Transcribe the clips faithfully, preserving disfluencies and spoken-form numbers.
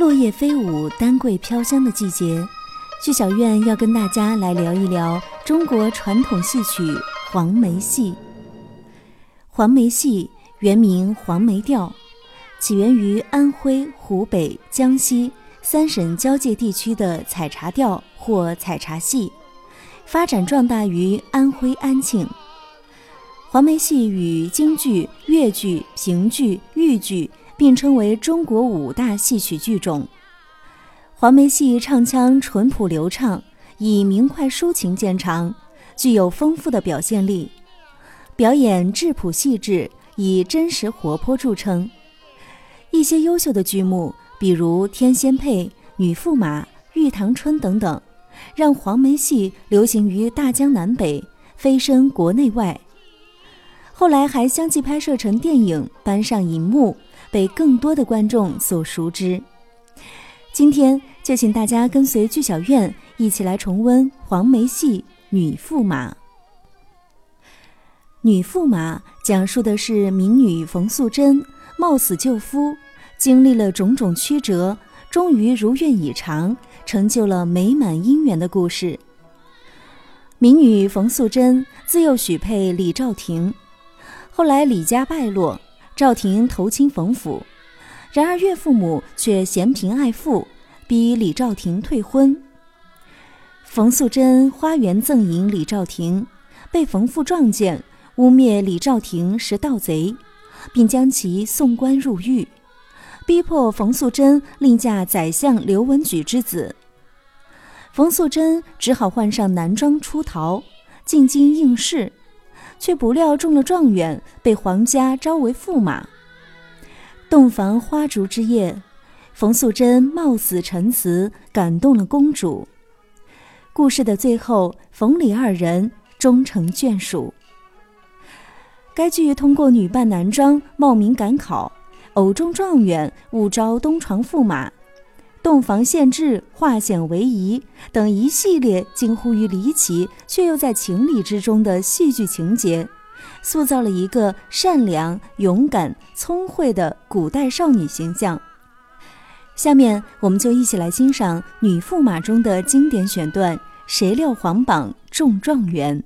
落叶飞舞，丹桂飘香的季节，剧小院要跟大家来聊一聊中国传统戏曲黄梅戏。黄梅戏原名黄梅调，起源于安徽、湖北、江西三省交界地区的采茶调或采茶戏，发展壮大于安徽安庆。黄梅戏与京剧、越剧、评剧、豫剧并称为中国五大戏曲剧种。黄梅戏唱腔淳朴流畅，以明快抒情见长，具有丰富的表现力，表演质朴细致，以真实活泼著称。一些优秀的剧目，比如《天仙配》《女驸马》《玉堂春》等等，让黄梅戏流行于大江南北，飞升国内外。后来还相继拍摄成电影，搬上银幕，被更多的观众所熟知。今天就请大家跟随剧小院一起来重温黄梅戏《女驸马》。《女驸马》讲述的是民女冯素珍冒死救夫，经历了种种曲折，终于如愿以偿，成就了美满姻缘的故事。民女冯素珍自幼许配李兆廷，后来李家败落，赵廷投亲冯府，然而岳父母却嫌贫爱富，逼李兆廷退婚。冯素珍花园赠迎李兆廷，被冯父撞见，污蔑李兆廷是盗贼，并将其送官入狱，逼迫冯素珍另嫁宰相刘文举之子。冯素珍只好换上男装出逃，进京应试，却不料中了状元，被皇家招为驸马。洞房花烛之夜，冯素珍冒死陈词，感动了公主。故事的最后，冯李二人终成眷属。该剧通过女扮男装冒名赶考，偶中状元，误招东床驸马，洞房限制，化险为夷等一系列近乎于离奇却又在情理之中的戏剧情节，塑造了一个善良、勇敢、聪慧的古代少女形象。下面我们就一起来欣赏《女驸马》中的经典选段《谁料皇榜中状元》。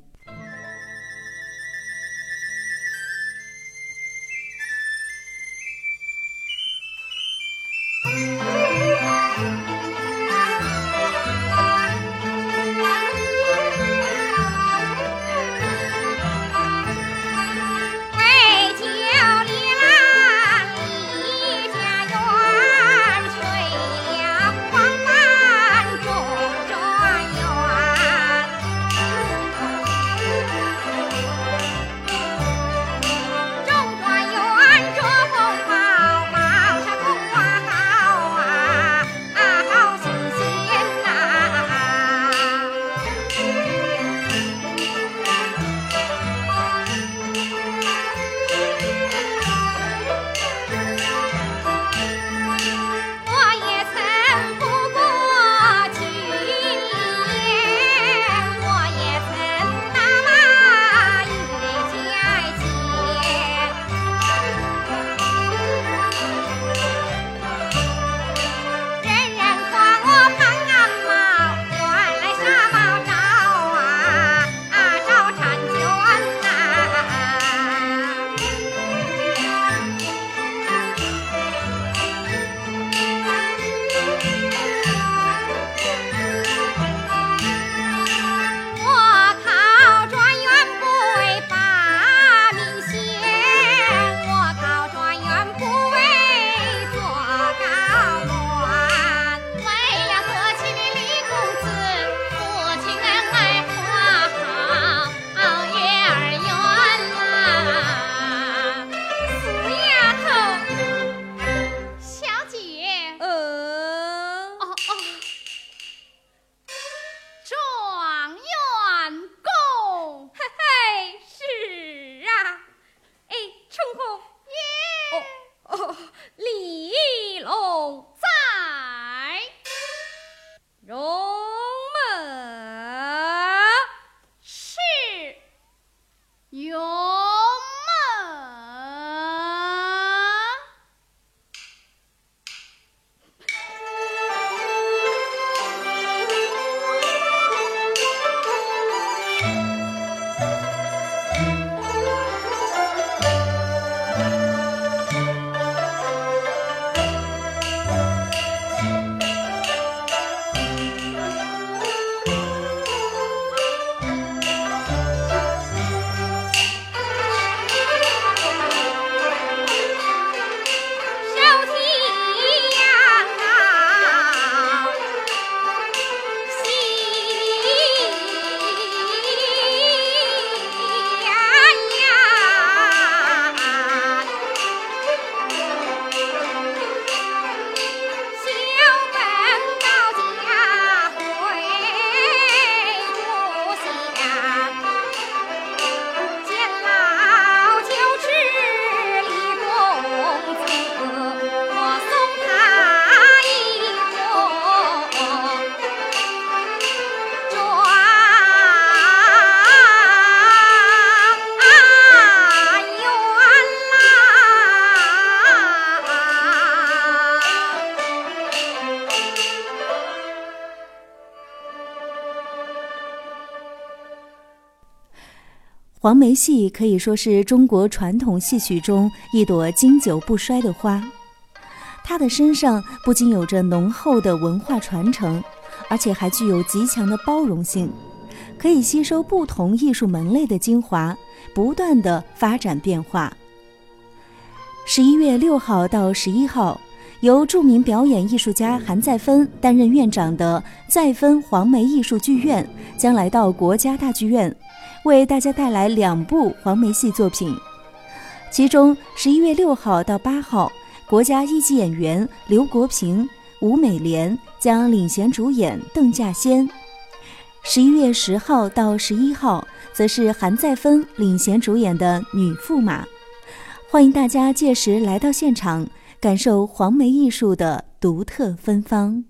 黄梅戏可以说是中国传统戏曲中一朵经久不衰的花，它的身上不仅有着浓厚的文化传承，而且还具有极强的包容性，可以吸收不同艺术门类的精华，不断地发展变化。十一月六号到十一号，由著名表演艺术家韩再芬担任院长的再芬黄梅艺术剧院将来到国家大剧院，为大家带来两部黄梅戏作品。其中十一月六号到八号，国家一级演员刘国平、吴美莲将领衔主演邓稼先。十一月十号到十一号则是韩再芬领衔主演的女驸马。欢迎大家届时来到现场，感受黄梅艺术的独特芬芳。